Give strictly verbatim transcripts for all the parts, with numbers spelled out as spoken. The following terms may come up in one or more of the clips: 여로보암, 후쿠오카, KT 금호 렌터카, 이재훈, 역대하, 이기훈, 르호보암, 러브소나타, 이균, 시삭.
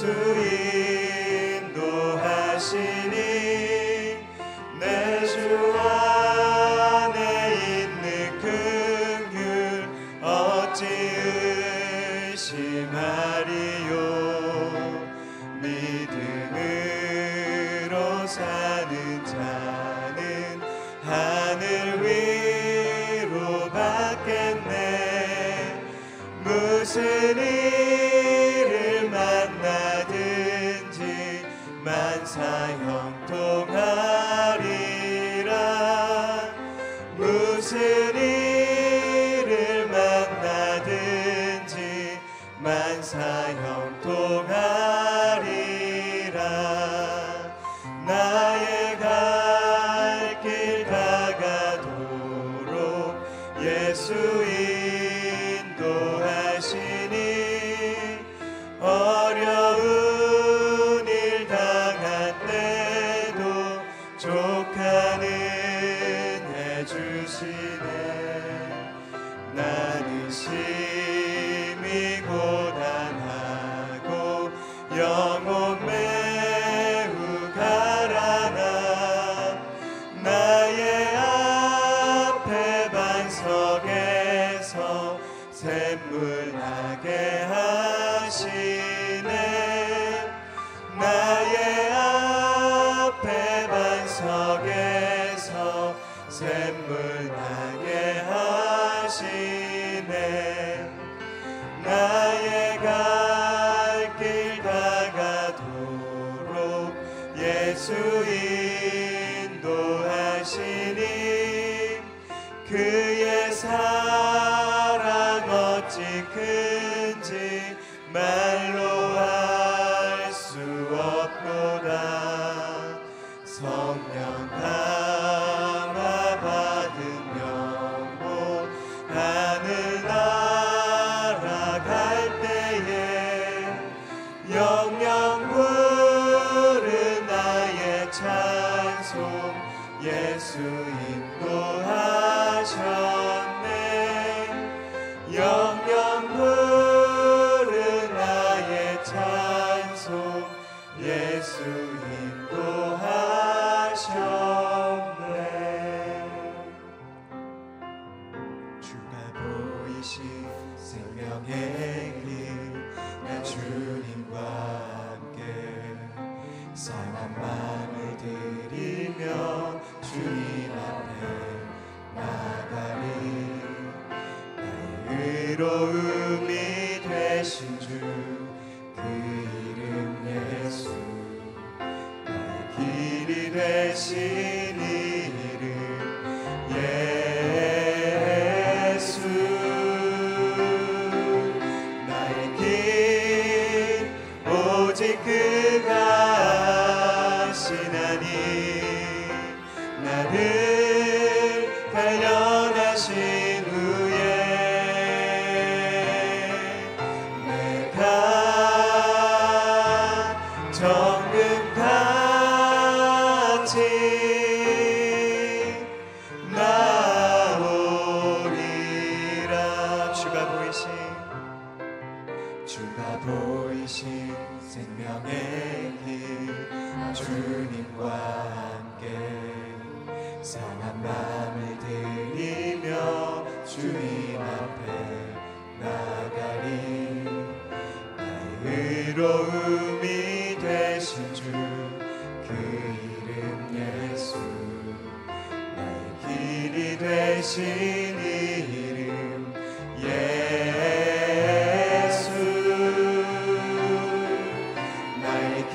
주 인도하시니 내 주 안에 있는 긍휼 어찌 의심하리요. 믿음으로 사는 자는 하늘 위로 받겠네. 무슨 일을 만나든지 만사 형통하리라. 무슨 일을 만나든지 만사 형통하리라. 나의 갈 길 다가도록 예수 인도하시니 어려운 일 당할 때도 족한 은혜 주시네. 나는 심히 고단하고 영혼 매우 가라나 나의 앞에 반석에서 샘물 나게 하시네. 나의 앞에 반석에서 샘물 나게 하시네. 나의 갈 길 다가도록 예수 인도하시니 그의 사랑 어찌 큰지 말로 알 수 없도다. 성령 감화 받은 영혼 하늘 날아갈 때에 영영 부른 나의 찬송 예수 인도하셨네. 영영 부른 나의 찬송 예수 인도하셨네. 주가 보이신 생명의 길 나 주님과 함께 상한 마음을 드리며 주님 앞에 나가리. 나의 의로움이 되신 주 그 이름 예수 나의 길이 되신 이름 예수 나의 길 오직 그가 아시나니. 나를 단련하신 후에 내가 정금같이 나오리라. 주가 보이신 주가 보이신 생명의 길 주님과 함께 상한 마음을 드리며 주님 앞에 나가리. 나의 의로움이 되신 주 그 이름 예수 나의 길이 되신 이름 예수 나의 길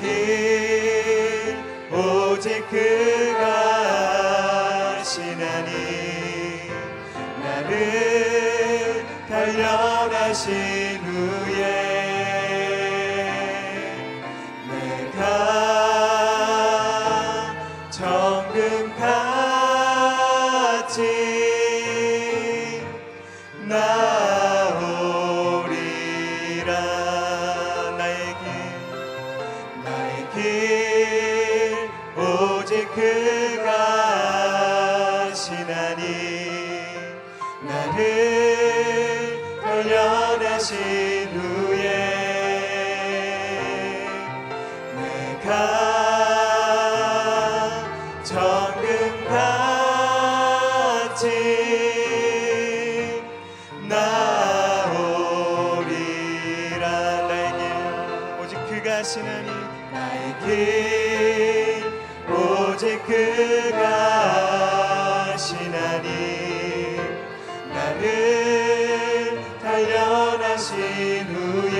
오직 그가 시나니. 나를 단련하신 후에 내가 정금같이 나오리라. 나의 길 나의 길 오직 그가 시나니. 나를 단련하신 후에 천금같이 나오리라. 나의 길 오직 그가 아시는 이 나의 길 오직 그가 아시나니 나를 단련하신 후에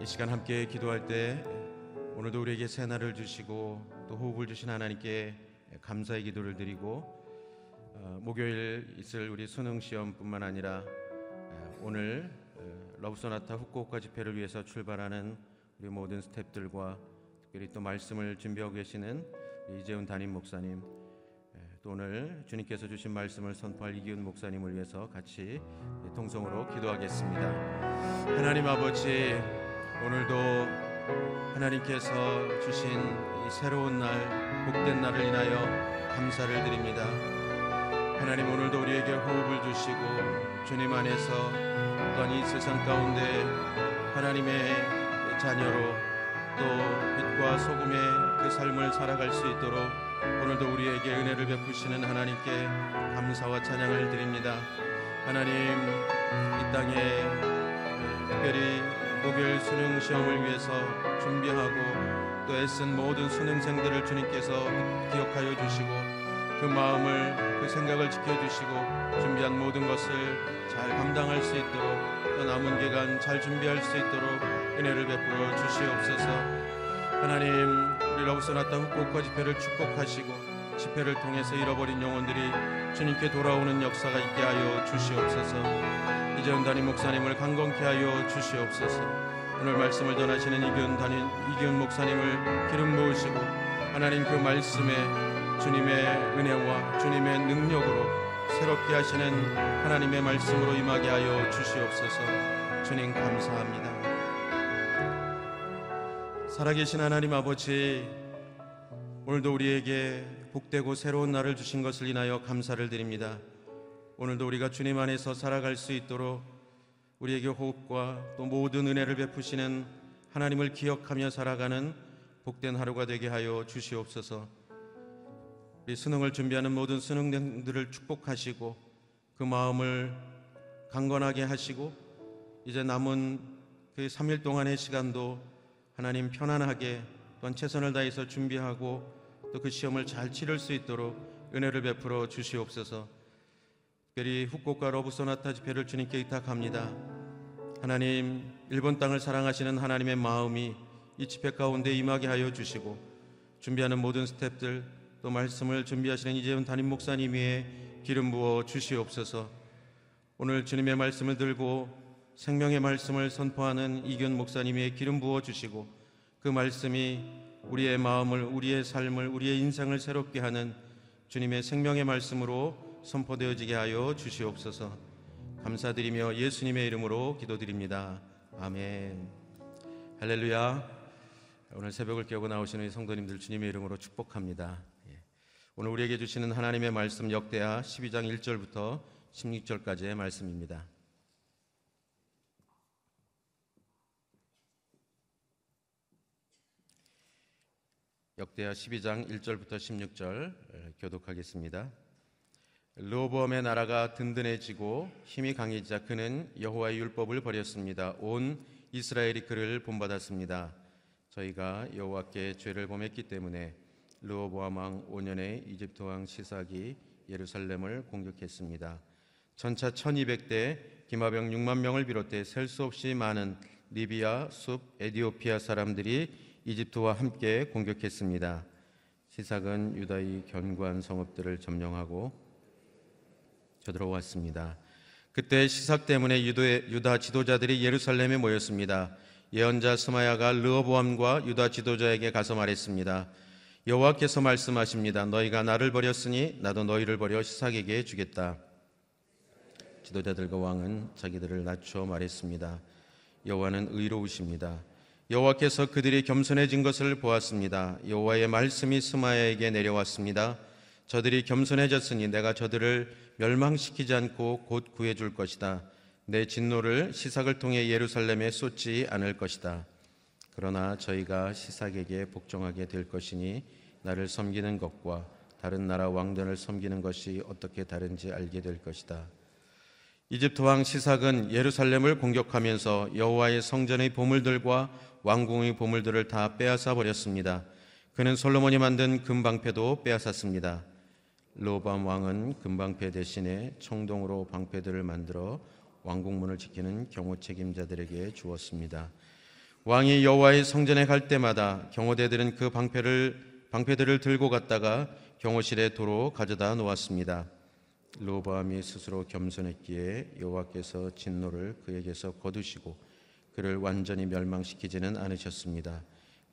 이 시간 함께 기도할 때 오늘도 우리에게 새날을 주시고 또 호흡을 주신 하나님께 감사의 기도를 드리고 어, 목요일 있을 우리 수능시험뿐만 아니라 오늘 러브소나타 후쿠오카 집회를 위해서 출발하는 우리 모든 스태프들과 특별히 또 말씀을 준비하고 계시는 이재훈 담임 목사님, 또 오늘 주님께서 주신 말씀을 선포할 이기훈 목사님을 위해서 같이 동성으로 기도하겠습니다. 하나님 아버지, 오늘도 하나님께서 주신 이 새로운 날, 복된 날을 인하여 감사를 드립니다. 하나님, 오늘도 우리에게 호흡을 주시고 주님 안에서 어떤 이 세상 가운데 하나님의 자녀로 또 빛과 소금의 그 삶을 살아갈 수 있도록 오늘도 우리에게 은혜를 베푸시는 하나님께 감사와 찬양을 드립니다. 하나님, 이 땅에 특별히 목요일 수능 시험을 위해서 준비하고 또 애쓴 모든 수능생들을 주님께서 기억하여 주시고 그 마음을, 그 생각을 지켜주시고 준비한 모든 것을 잘 감당할 수 있도록 또 남은 기간 잘 준비할 수 있도록 은혜를 베풀어 주시옵소서. 하나님, 우리 러브소나타 후쿠오카 집회를 축복하시고 집회를 통해서 잃어버린 영혼들이 주님께 돌아오는 역사가 있게 하여 주시옵소서. 이재훈 담임 목사님을 강건케 하여 주시옵소서. 오늘 말씀을 전하시는 이재훈 담임 이재훈 목사님을 기름 부으시고 하나님 그 말씀에 주님의 은혜와 주님의 능력으로 새롭게 하시는 하나님의 말씀으로 임하게 하여 주시옵소서. 주님 감사합니다. 살아계신 하나님 아버지, 오늘도 우리에게 복되고 새로운 날을 주신 것을 인하여 감사를 드립니다. 오늘도 우리가 주님 안에서 살아갈 수 있도록 우리에게 호흡과 또 모든 은혜를 베푸시는 하나님을 기억하며 살아가는 복된 하루가 되게 하여 주시옵소서. 우리 수능을 준비하는 모든 수능생들을 축복하시고 그 마음을 강건하게 하시고 이제 남은 그 삼 일 동안의 시간도 하나님 편안하게 또한 최선을 다해서 준비하고 또 그 시험을 잘 치를 수 있도록 은혜를 베풀어 주시옵소서. 특별히 후쿠오카 러브소나타 집회를 주님께 의탁합니다. 하나님, 일본 땅을 사랑하시는 하나님의 마음이 이 집회 가운데 임하게 하여 주시고 준비하는 모든 스태프들 또 말씀을 준비하시는 이재훈 담임 목사님 위에 기름 부어 주시옵소서. 오늘 주님의 말씀을 들고 생명의 말씀을 선포하는 이균 목사님 위에 기름 부어 주시고 그 말씀이 우리의 마음을, 우리의 삶을, 우리의 인생을 새롭게 하는 주님의 생명의 말씀으로 선포되어지게 하여 주시옵소서. 감사드리며 예수님의 이름으로 기도드립니다. 아멘. 할렐루야. 오늘 새벽을 깨고 나오시는 성도님들 주님의 이름으로 축복합니다. 오늘 우리에게 주시는 하나님의 말씀 역대하 십이 장 일 절부터 십육 절까지의 말씀입니다. 역대하 십이 장 일 절부터 십육 절 교독하겠습니다. 르호보암의 나라가 든든해지고 힘이 강해지자 그는 여호와의 율법을 버렸습니다. 온 이스라엘이 그를 본받았습니다. 저희가 여호와께 죄를 범했기 때문에 르호보암 왕 오 년에 이집트 왕 시삭이 예루살렘을 공격했습니다. 전차 천이백 대 기마병 육만 명을 비롯해 셀 수 없이 많은 리비아, 숲, 에디오피아 사람들이 이집트와 함께 공격했습니다. 시삭은 유다의 견고한 성읍들을 점령하고 들어왔습니다. 그때 시삭 때문에 유도의, 유다 지도자들이 예루살렘에 모였습니다. 예언자 스마야가 르호보암과 유다 지도자에게 가서 말했습니다. 여호와께서 말씀하십니다. 너희가 나를 버렸으니 나도 너희를 버려 시삭에게 주겠다. 지도자들과 왕은 자기들을 낮춰 말했습니다. 여호와는 의로우십니다. 여호와께서 그들이 겸손해진 것을 보았습니다. 여호와의 말씀이 스마야에게 내려왔습니다. 저들이 겸손해졌으니 내가 저들을 멸망시키지 않고 곧 구해줄 것이다. 내 진노를 시삭을 통해 예루살렘에 쏟지 않을 것이다. 그러나 저희가 시삭에게 복종하게 될 것이니 나를 섬기는 것과 다른 나라 왕들을 섬기는 것이 어떻게 다른지 알게 될 것이다. 이집트 왕 시삭은 예루살렘을 공격하면서 여호와의 성전의 보물들과 왕궁의 보물들을 다 빼앗아 버렸습니다. 그는 솔로몬이 만든 금방패도 빼앗았습니다. 르호보암 왕은 금방패 대신에 총동으로 방패들을 만들어 왕궁문을 지키는 경호 책임자들에게 주었습니다. 왕이 여호와의 성전에 갈 때마다 경호대들은 그 방패를, 방패들을 들고 갔다가 경호실에 도로 가져다 놓았습니다. 르호보암이 스스로 겸손했기에 여호와께서 진노를 그에게서 거두시고 그를 완전히 멸망시키지는 않으셨습니다.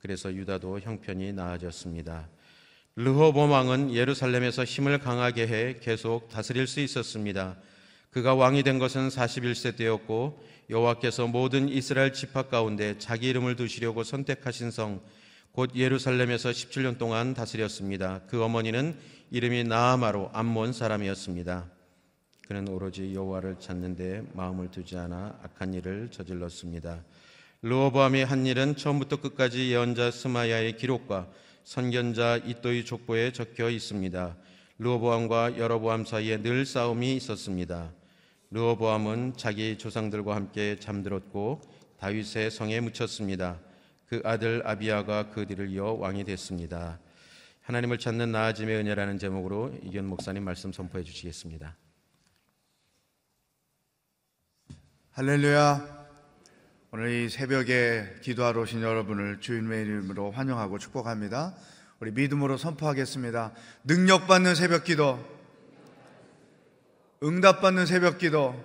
그래서 유다도 형편이 나아졌습니다. 르호보암 왕은 예루살렘에서 힘을 강하게 해 계속 다스릴 수 있었습니다. 그가 왕이 된 것은 사십일 세 때였고 여호와께서 모든 이스라엘 지파 가운데 자기 이름을 두시려고 선택하신 성 곧 예루살렘에서 십칠 년 동안 다스렸습니다. 그 어머니는 이름이 나아마로 암몬 사람이었습니다. 그는 오로지 여호와를 찾는 데 마음을 두지 않아 악한 일을 저질렀습니다. 르호보암이 한 일은 처음부터 끝까지 예언자 스마야의 기록과 선견자 이또의 족보에 적혀 있습니다. 르호보암과 여로보암 사이에 늘 싸움이 있었습니다. 르호보암은 자기 조상들과 함께 잠들었고 다윗의 성에 묻혔습니다. 그 아들 아비야가 그 뒤를 이어 왕이 됐습니다. 하나님을 찾는 나아짐의 은혜라는 제목으로 이기훈 목사님 말씀 선포해 주시겠습니다. 할렐루야. 오늘 이 새벽에 기도하러 오신 여러분을 주님의 이름으로 환영하고 축복합니다. 우리 믿음으로 선포하겠습니다. 능력받는 새벽기도, 응답받는 새벽기도,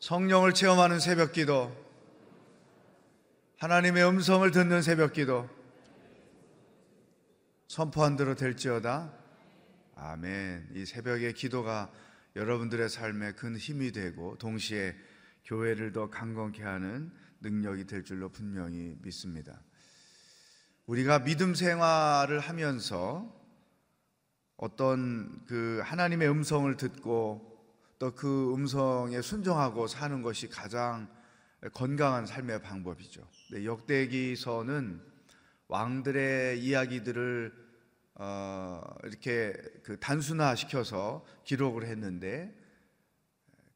성령을 체험하는 새벽기도, 하나님의 음성을 듣는 새벽기도. 선포한 대로 될지어다. 아멘. 이 새벽의 기도가 여러분들의 삶에 큰 힘이 되고 동시에 교회를 더 강건케 하는 능력이 될 줄로 분명히 믿습니다. 우리가 믿음 생활을 하면서 어떤 그 하나님의 음성을 듣고 또 그 음성에 순종하고 사는 것이 가장 건강한 삶의 방법이죠. 역대기서는 왕들의 이야기들을 어 이렇게 그 단순화시켜서 기록을 했는데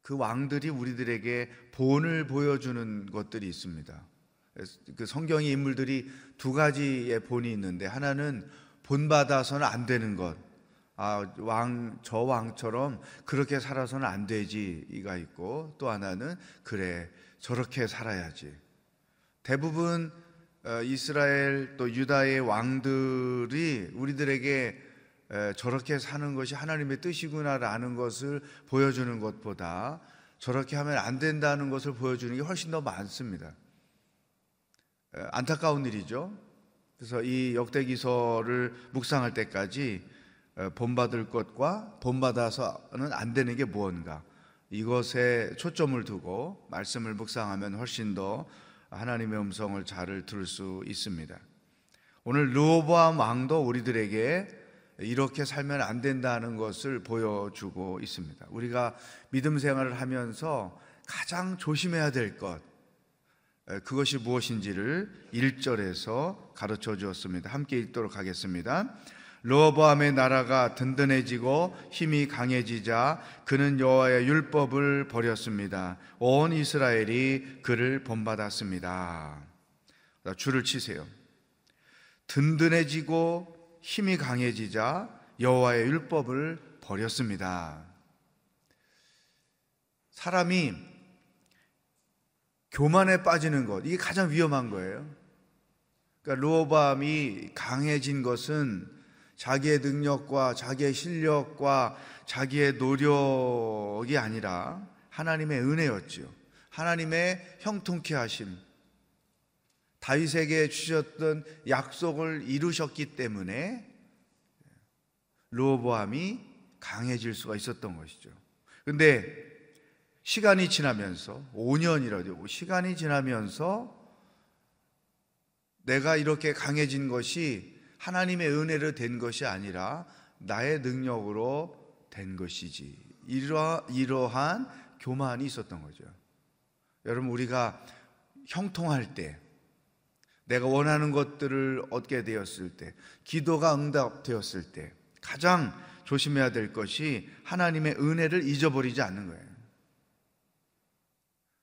그 왕들이 우리들에게 본을 보여주는 것들이 있습니다. 그 성경의 인물들이 두 가지의 본이 있는데 하나는 본받아서는 안 되는 것, 아, 왕, 저 왕처럼 그렇게 살아서는 안 되지 이가 있고 또 하나는 그래 저렇게 살아야지. 대부분 이스라엘 또 유다의 왕들이 우리들에게 저렇게 사는 것이 하나님의 뜻이구나라는 것을 보여주는 것보다 저렇게 하면 안 된다는 것을 보여주는 게 훨씬 더 많습니다. 안타까운 일이죠. 그래서 이 역대기서를 묵상할 때까지 본받을 것과 본받아서는 안 되는 게 무언가, 이것에 초점을 두고 말씀을 묵상하면 훨씬 더 하나님의 음성을 잘 들을 수 있습니다. 오늘 르호보암 왕도 우리들에게 이렇게 살면 안 된다는 것을 보여주고 있습니다. 우리가 믿음 생활을 하면서 가장 조심해야 될 것, 그것이 무엇인지를 일 절에서 가르쳐 주었습니다. 함께 읽도록 하겠습니다. 르호보암의 나라가 든든해지고 힘이 강해지자 그는 여호와의 율법을 버렸습니다. 온 이스라엘이 그를 본받았습니다. 줄을 치세요. 든든해지고 힘이 강해지자 여호와의 율법을 버렸습니다. 사람이 교만에 빠지는 것, 이게 가장 위험한 거예요. 그러니까 르호보암이 강해진 것은 자기의 능력과 자기의 실력과 자기의 노력이 아니라 하나님의 은혜였죠. 하나님의 형통케 하심, 다윗에게 주셨던 약속을 이루셨기 때문에 르호보암이 강해질 수가 있었던 것이죠. 그런데 시간이 지나면서 오 년이라도 시간이 지나면서 내가 이렇게 강해진 것이 하나님의 은혜로 된 것이 아니라 나의 능력으로 된 것이지. 이러, 이러한 교만이 있었던 거죠. 여러분, 우리가 형통할 때, 내가 원하는 것들을 얻게 되었을 때, 기도가 응답되었을 때 가장 조심해야 될 것이 하나님의 은혜를 잊어버리지 않는 거예요.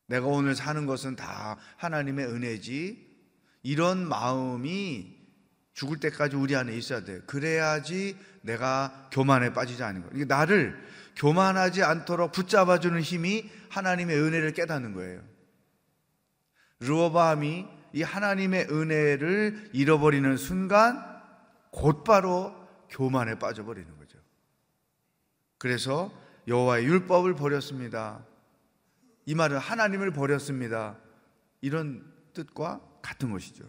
내가 오늘 사는 것은 다 하나님의 은혜지. 이런 마음이 죽을 때까지 우리 안에 있어야 돼요. 그래야지 내가 교만에 빠지지 않는 거예요. 그러니까 나를 교만하지 않도록 붙잡아주는 힘이 하나님의 은혜를 깨닫는 거예요. 르호보암이 이 하나님의 은혜를 잃어버리는 순간 곧바로 교만에 빠져버리는 거죠. 그래서 여호와의 율법을 버렸습니다. 이 말은 하나님을 버렸습니다. 이런 뜻과 같은 것이죠.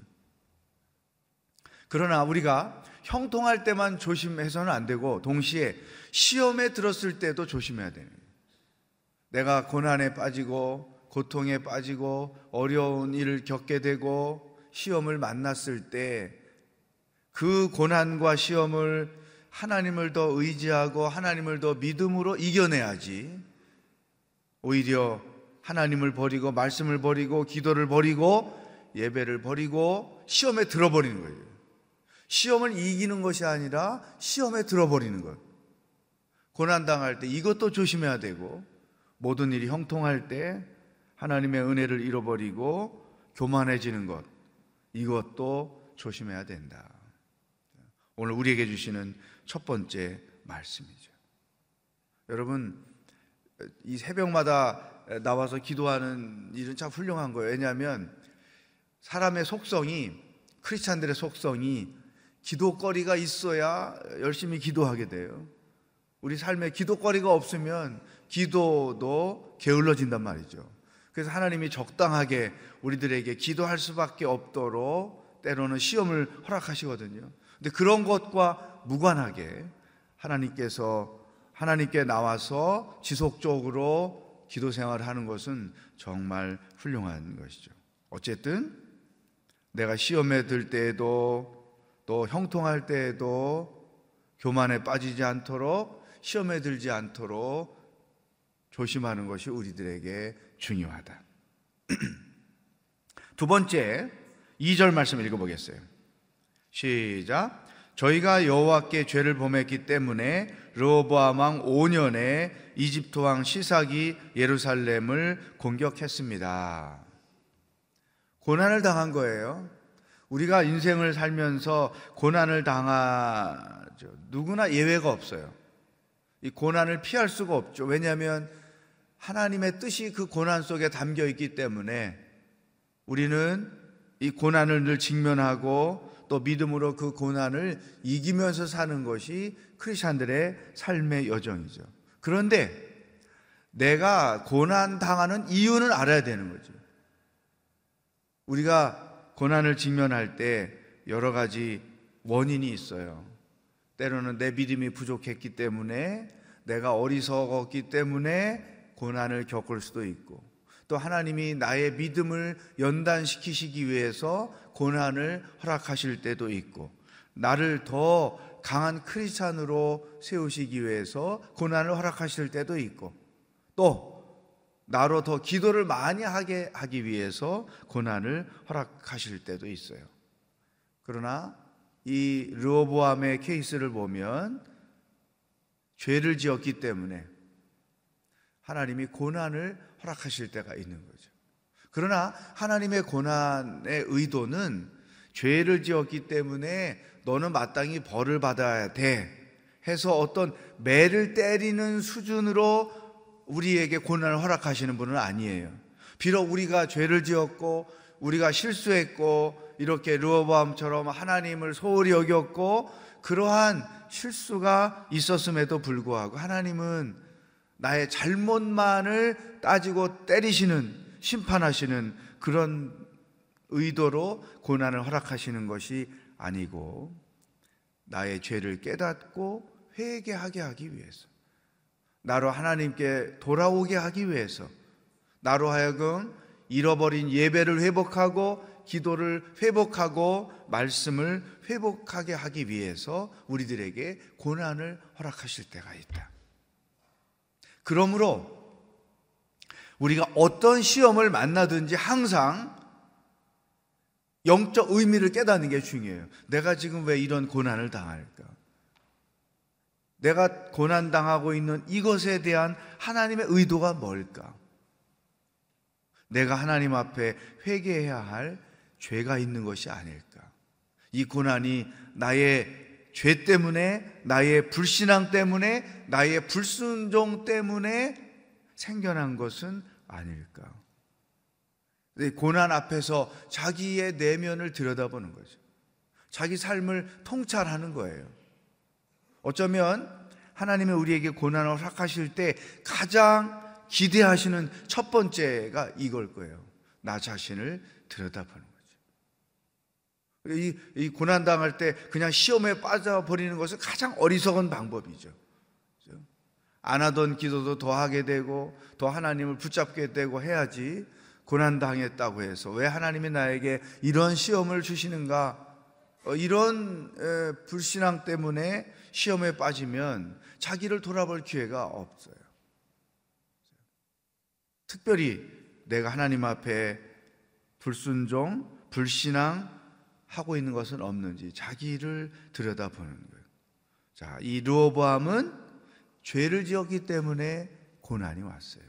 그러나 우리가 형통할 때만 조심해서는 안 되고 동시에 시험에 들었을 때도 조심해야 돼요. 내가 고난에 빠지고 고통에 빠지고 어려운 일을 겪게 되고 시험을 만났을 때 그 고난과 시험을 하나님을 더 의지하고 하나님을 더 믿음으로 이겨내야지, 오히려 하나님을 버리고 말씀을 버리고 기도를 버리고 예배를 버리고 시험에 들어버리는 거예요. 시험을 이기는 것이 아니라 시험에 들어버리는 것. 고난당할 때 이것도 조심해야 되고, 모든 일이 형통할 때 하나님의 은혜를 잃어버리고 교만해지는 것, 이것도 조심해야 된다. 오늘 우리에게 주시는 첫 번째 말씀이죠. 여러분, 이 새벽마다 나와서 기도하는 일은 참 훌륭한 거예요. 왜냐하면 사람의 속성이, 크리스찬들의 속성이 기도거리가 있어야 열심히 기도하게 돼요. 우리 삶에 기도거리가 없으면 기도도 게을러진단 말이죠. 그래서 하나님이 적당하게 우리들에게 기도할 수밖에 없도록 때로는 시험을 허락하시거든요. 근데 그런 것과 무관하게 하나님께서, 하나님께 나와서 지속적으로 기도 생활을 하는 것은 정말 훌륭한 것이죠. 어쨌든 내가 시험에 들 때에도 또 형통할 때에도 교만에 빠지지 않도록, 시험에 들지 않도록 조심하는 것이 우리들에게 중요하다. 두 번째, 이 절 말씀 읽어보겠어요. 시작. 저희가 여호와께 죄를 범했기 때문에 르호보암 왕 오 년에 이집트 왕 시삭이 예루살렘을 공격했습니다. 고난을 당한 거예요. 우리가 인생을 살면서 고난을 당하죠. 누구나 예외가 없어요. 이 고난을 피할 수가 없죠. 왜냐하면 하나님의 뜻이 그 고난 속에 담겨 있기 때문에 우리는 이 고난을 늘 직면하고 또 믿음으로 그 고난을 이기면서 사는 것이 크리스찬들의 삶의 여정이죠. 그런데 내가 고난당하는 이유는 알아야 되는 거죠. 우리가 고난을 직면할 때 여러 가지 원인이 있어요. 때로는 내 믿음이 부족했기 때문에, 내가 어리석었기 때문에 고난을 겪을 수도 있고, 또 하나님이 나의 믿음을 연단시키시기 위해서 고난을 허락하실 때도 있고, 나를 더 강한 크리스찬으로 세우시기 위해서 고난을 허락하실 때도 있고, 또 나로 더 기도를 많이 하게 하기 위해서 고난을 허락하실 때도 있어요. 그러나 이 르호보암의 케이스를 보면 죄를 지었기 때문에 하나님이 고난을 허락하실 때가 있는 거죠. 그러나 하나님의 고난의 의도는 죄를 지었기 때문에 너는 마땅히 벌을 받아야 돼 해서 어떤 매를 때리는 수준으로 우리에게 고난을 허락하시는 분은 아니에요. 비록 우리가 죄를 지었고 우리가 실수했고 이렇게 르호보암처럼 하나님을 소홀히 여겼고 그러한 실수가 있었음에도 불구하고 하나님은 나의 잘못만을 따지고 때리시는, 심판하시는 그런 의도로 고난을 허락하시는 것이 아니고, 나의 죄를 깨닫고 회개하게 하기 위해서, 나로 하나님께 돌아오게 하기 위해서, 나로 하여금 잃어버린 예배를 회복하고 기도를 회복하고 말씀을 회복하게 하기 위해서 우리들에게 고난을 허락하실 때가 있다. 그러므로 우리가 어떤 시험을 만나든지 항상 영적 의미를 깨닫는 게 중요해요. 내가 지금 왜 이런 고난을 당할까? 내가 고난당하고 있는 이것에 대한 하나님의 의도가 뭘까? 내가 하나님 앞에 회개해야 할 죄가 있는 것이 아닐까? 이 고난이 나의 죄 때문에, 나의 불신앙 때문에, 나의 불순종 때문에 생겨난 것은 아닐까? 고난 앞에서 자기의 내면을 들여다보는 거죠. 자기 삶을 통찰하는 거예요. 어쩌면 하나님의 우리에게 고난을 허락하실 때 가장 기대하시는 첫 번째가 이걸 거예요. 나 자신을 들여다보는 거죠. 이, 이 고난당할 때 그냥 시험에 빠져버리는 것은 가장 어리석은 방법이죠. 안 하던 기도도 더 하게 되고 더 하나님을 붙잡게 되고 해야지, 고난당했다고 해서 왜 하나님이 나에게 이런 시험을 주시는가, 이런 불신앙 때문에 시험에 빠지면 자기를 돌아볼 기회가 없어요. 특별히 내가 하나님 앞에 불순종, 불신앙 하고 있는 것은 없는지 자기를 들여다보는 거예요. 자, 이 르호보암은 죄를 지었기 때문에 고난이 왔어요.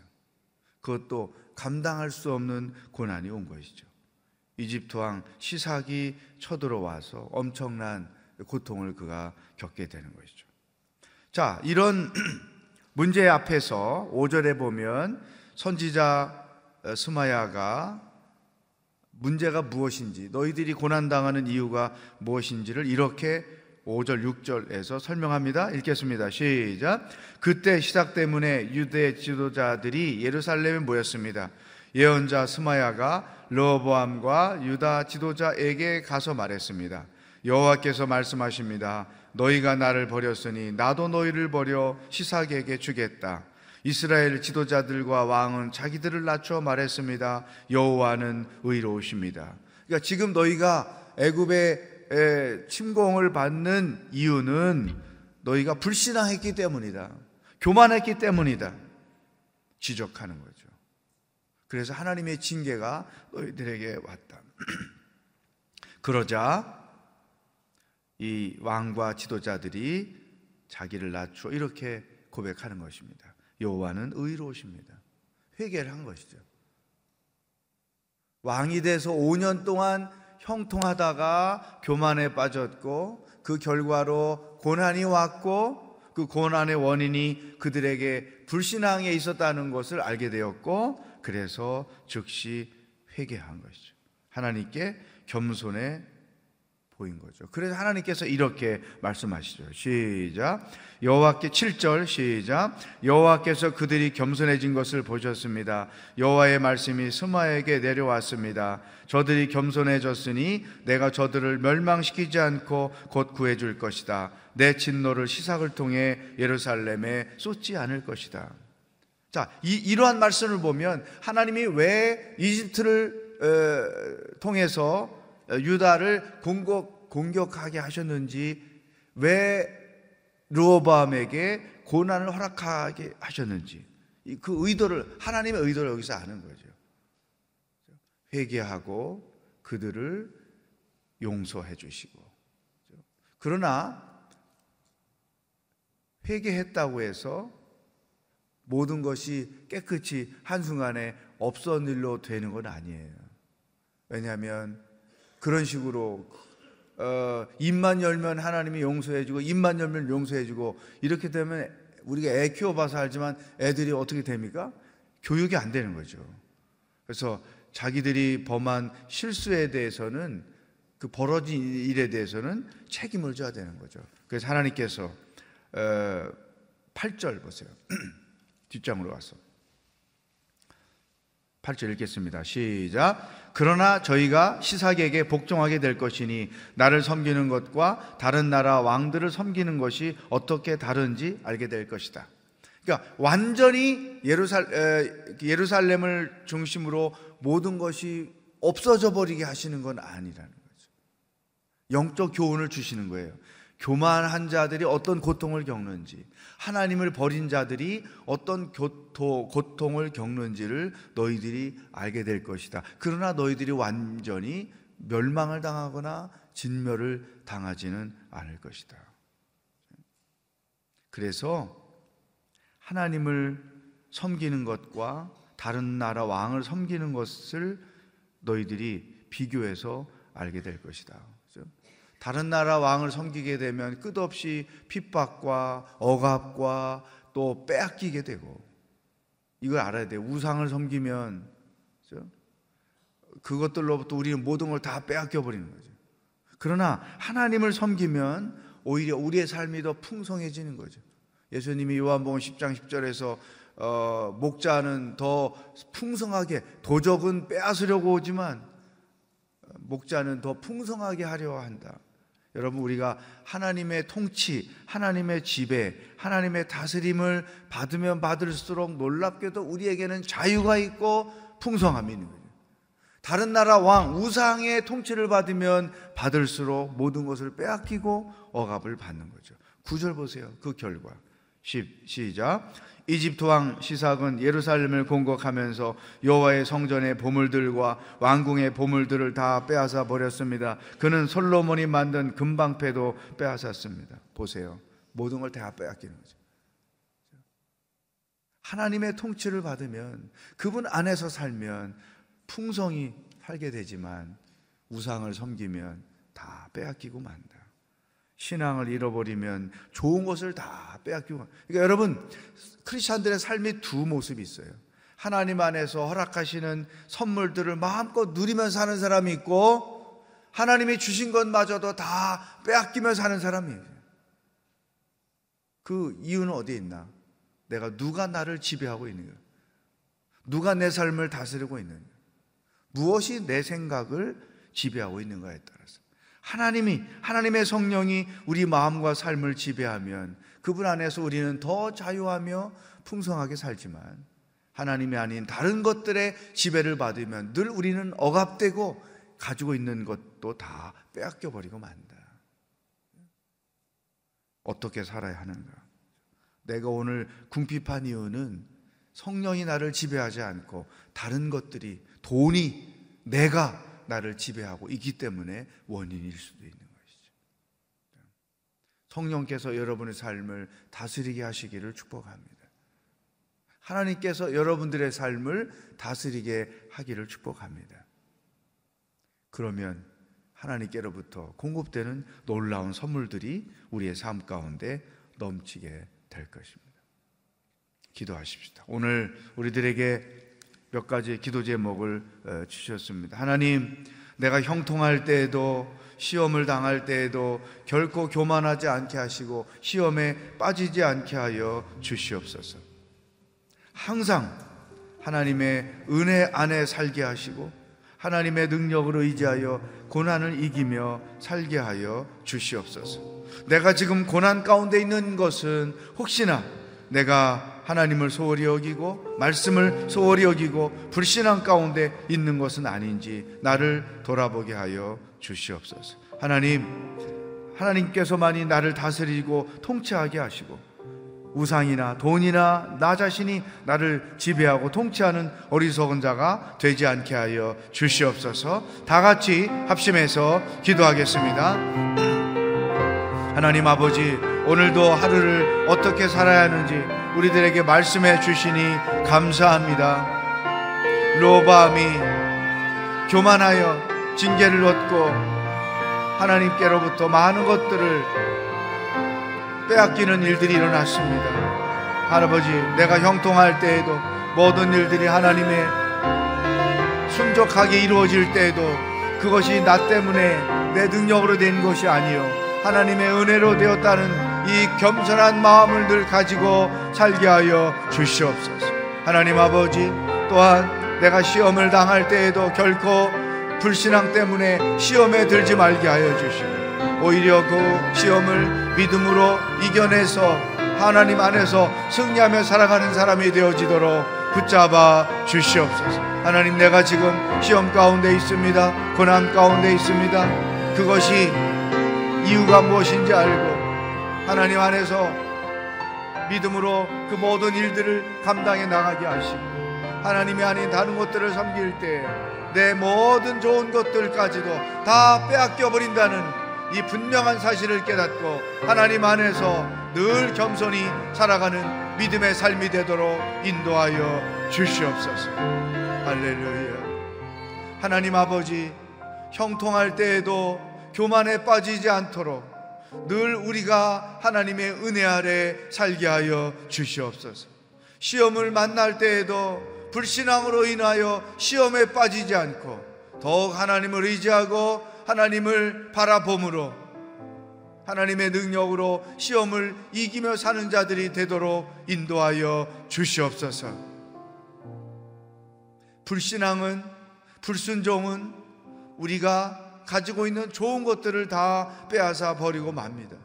그것도 감당할 수 없는 고난이 온 것이죠. 이집트 왕 시삭이 쳐들어와서 엄청난 고통을 그가 겪게 되는 것이죠. 자, 이런 문제 앞에서 오 절에 보면 선지자 스마야가 문제가 무엇인지, 너희들이 고난당하는 이유가 무엇인지를 이렇게 오 절 육 절에서 설명합니다. 읽겠습니다. 시작. 그때 시삭 때문에 유대 지도자들이 예루살렘에 모였습니다. 예언자 스마야가 르호보암과 유다 지도자에게 가서 말했습니다. 여호와께서 말씀하십니다. 너희가 나를 버렸으니 나도 너희를 버려 시삭에게 주겠다. 이스라엘 지도자들과 왕은 자기들을 낮춰 말했습니다. 여호와는 의로우십니다. 그러니까 지금 너희가 애굽의 에, 침공을 받는 이유는 너희가 불신앙했기 때문이다, 교만했기 때문이다 지적하는 거죠. 그래서 하나님의 징계가 너희들에게 왔다. 그러자 이 왕과 지도자들이 자기를 낮추어 이렇게 고백하는 것입니다. 여호와는 의로우십니다. 회개를 한 것이죠. 왕이 돼서 오 년 동안 형통하다가 교만에 빠졌고, 그 결과로 고난이 왔고, 그 고난의 원인이 그들에게 불신앙에 있었다는 것을 알게 되었고, 그래서 즉시 회개한 것이죠. 하나님께 겸손해 보인 거죠. 그래서 하나님께서 이렇게 말씀하시죠. 시작. 여호와께 칠 절 시작. 여호와께서 그들이 겸손해진 것을 보셨습니다. 여호와의 말씀이 스마야에게 내려왔습니다. 저들이 겸손해졌으니 내가 저들을 멸망시키지 않고 곧 구해줄 것이다. 내 진노를 시삭을 통해 예루살렘에 쏟지 않을 것이다. 자, 이, 이러한 말씀을 보면 하나님이 왜 이집트를 에, 통해서 유다를 공격, 공격하게 하셨는지, 왜 르호보암에게 고난을 허락하게 하셨는지, 그 의도를, 하나님의 의도를 여기서 아는 거죠. 회개하고 그들을 용서해 주시고, 그러나 회개했다고 해서 모든 것이 깨끗이 한순간에 없던 일로 되는 건 아니에요. 왜냐하면 그런 식으로 어, 입만 열면 하나님이 용서해주고 입만 열면 용서해주고 이렇게 되면, 우리가 애 키워봐서 알지만 애들이 어떻게 됩니까? 교육이 안 되는 거죠. 그래서 자기들이 범한 실수에 대해서는, 그 벌어진 일에 대해서는 책임을 져야 되는 거죠. 그래서 하나님께서 어, 팔 절 보세요. 뒷장으로 와서 팔 절 읽겠습니다. 시작. 그러나 저희가 시삭에게 복종하게 될 것이니 나를 섬기는 것과 다른 나라 왕들을 섬기는 것이 어떻게 다른지 알게 될 것이다. 그러니까 완전히 예루살, 에, 예루살렘을 중심으로 모든 것이 없어져 버리게 하시는 건 아니라는 거죠. 영적 교훈을 주시는 거예요. 교만한 자들이 어떤 고통을 겪는지, 하나님을 버린 자들이 어떤 교토, 고통을 겪는지를 너희들이 알게 될 것이다. 그러나 너희들이 완전히 멸망을 당하거나 진멸을 당하지는 않을 것이다. 그래서 하나님을 섬기는 것과 다른 나라 왕을 섬기는 것을 너희들이 비교해서 알게 될 것이다. 다른 나라 왕을 섬기게 되면 끝없이 핍박과 억압과 또 빼앗기게 되고, 이걸 알아야 돼요. 우상을 섬기면 그것들로부터 우리는 모든 걸 다 빼앗겨 버리는 거죠. 그러나 하나님을 섬기면 오히려 우리의 삶이 더 풍성해지는 거죠. 예수님이 요한복음 십 장 십 절에서 어, 목자는 더 풍성하게, 도적은 빼앗으려고 오지만 목자는 더 풍성하게 하려 한다. 여러분, 우리가 하나님의 통치, 하나님의 지배, 하나님의 다스림을 받으면 받을수록 놀랍게도 우리에게는 자유가 있고 풍성함이 있는 거예요. 다른 나라 왕, 우상의 통치를 받으면 받을수록 모든 것을 빼앗기고 억압을 받는 거죠. 구 절 보세요. 그 결과 시작. 이집트 왕 시삭은 예루살렘을 공격하면서 여호와의 성전의 보물들과 왕궁의 보물들을 다 빼앗아 버렸습니다. 그는 솔로몬이 만든 금방패도 빼앗았습니다. 보세요. 모든 걸 다 빼앗기는 거죠. 하나님의 통치를 받으면, 그분 안에서 살면 풍성히 살게 되지만 우상을 섬기면 다 빼앗기고 만다. 신앙을 잃어버리면 좋은 것을 다 빼앗기고. 그러니까 여러분, 크리스찬들의 삶이 두 모습이 있어요. 하나님 안에서 허락하시는 선물들을 마음껏 누리며 사는 사람이 있고, 하나님이 주신 것마저도 다 빼앗기며 사는 사람이 있어요. 그 이유는 어디에 있나? 내가 누가 나를 지배하고 있는가? 누가 내 삶을 다스리고 있는가? 무엇이 내 생각을 지배하고 있는가에 따라서 하나님이, 하나님의 성령이 우리 마음과 삶을 지배하면 그분 안에서 우리는 더 자유하며 풍성하게 살지만, 하나님이 아닌 다른 것들의 지배를 받으면 늘 우리는 억압되고 가지고 있는 것도 다 빼앗겨 버리고 만다. 어떻게 살아야 하는가? 내가 오늘 궁핍한 이유는 성령이 나를 지배하지 않고 다른 것들이, 돈이, 내가 나를 지배하고 있기 때문에 원인일 수도 있는 것이죠. 성령께서 여러분의 삶을 다스리게 하시기를 축복합니다. 하나님께서 여러분들의 삶을 다스리게 하기를 축복합니다. 그러면 하나님께로부터 공급되는 놀라운 선물들이 우리의 삶 가운데 넘치게 될 것입니다. 기도하십시다. 오늘 우리들에게 몇 가지 기도 제목을 주셨습니다. 하나님, 내가 형통할 때에도, 시험을 당할 때에도 결코 교만하지 않게 하시고 시험에 빠지지 않게 하여 주시옵소서. 항상 하나님의 은혜 안에 살게 하시고 하나님의 능력을 의지하여 고난을 이기며 살게 하여 주시옵소서. 내가 지금 고난 가운데 있는 것은 혹시나 내가 하나님을 소홀히 여기고 말씀을 소홀히 여기고 불신앙 가운데 있는 것은 아닌지 나를 돌아보게 하여 주시옵소서. 하나님, 하나님께서만이 나를 다스리고 통치하게 하시고 우상이나 돈이나 나 자신이 나를 지배하고 통치하는 어리석은 자가 되지 않게 하여 주시옵소서. 다 같이 합심해서 기도하겠습니다. 하나님 아버지, 오늘도 하루를 어떻게 살아야 하는지 우리들에게 말씀해 주시니 감사합니다. 르호보암이 교만하여 징계를 얻고 하나님께로부터 많은 것들을 빼앗기는 일들이 일어났습니다. 할아버지, 내가 형통할 때에도, 모든 일들이 하나님의 순적하게 이루어질 때에도 그것이 나 때문에 내 능력으로 된 것이 아니요 하나님의 은혜로 되었다는 이 겸손한 마음을 늘 가지고 살게 하여 주시옵소서. 하나님 아버지, 또한 내가 시험을 당할 때에도 결코 불신앙 때문에 시험에 들지 말게 하여 주시고 오히려 그 시험을 믿음으로 이겨내서 하나님 안에서 승리하며 살아가는 사람이 되어지도록 붙잡아 주시옵소서. 하나님, 내가 지금 시험 가운데 있습니다. 고난 가운데 있습니다. 그것이 이유가 무엇인지 알고 하나님 안에서 믿음으로 그 모든 일들을 감당해 나가게 하시고, 하나님이 아닌 다른 것들을 섬길 때 내 모든 좋은 것들까지도 다 빼앗겨 버린다는 이 분명한 사실을 깨닫고 하나님 안에서 늘 겸손히 살아가는 믿음의 삶이 되도록 인도하여 주시옵소서. 할렐루야. 하나님 아버지, 형통할 때에도 교만에 빠지지 않도록 늘 우리가 하나님의 은혜 아래 살게 하여 주시옵소서. 시험을 만날 때에도 불신앙으로 인하여 시험에 빠지지 않고 더욱 하나님을 의지하고 하나님을 바라봄으로 하나님의 능력으로 시험을 이기며 사는 자들이 되도록 인도하여 주시옵소서. 불신앙은, 불순종은 우리가 가지고 있는 좋은 것들을 다 빼앗아 버리고 맙니다.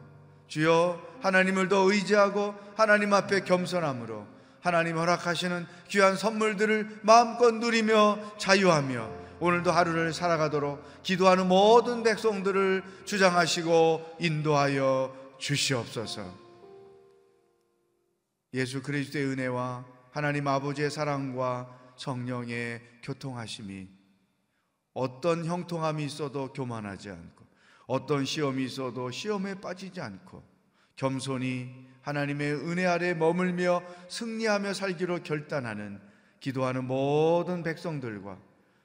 주여, 하나님을 더 의지하고 하나님 앞에 겸손함으로 하나님 허락하시는 귀한 선물들을 마음껏 누리며 자유하며 오늘도 하루를 살아가도록 기도하는 모든 백성들을 주장하시고 인도하여 주시옵소서. 예수 그리스도의 은혜와 하나님 아버지의 사랑과 성령의 교통하심이 어떤 형통함이 있어도 교만하지 않고, 어떤 시험이 있어도 시험에 빠지지 않고 겸손히 하나님의 은혜 아래 머물며 승리하며 살기로 결단하는 기도하는 모든 백성들과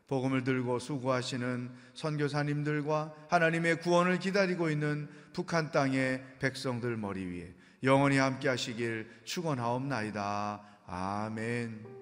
복음을 들고 수고하시는 선교사님들과 하나님의 구원을 기다리고 있는 북한 땅의 백성들 머리 위에 영원히 함께 하시길 축원하옵나이다. 아멘.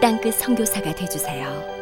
땅끝 선교사가 되어주세요.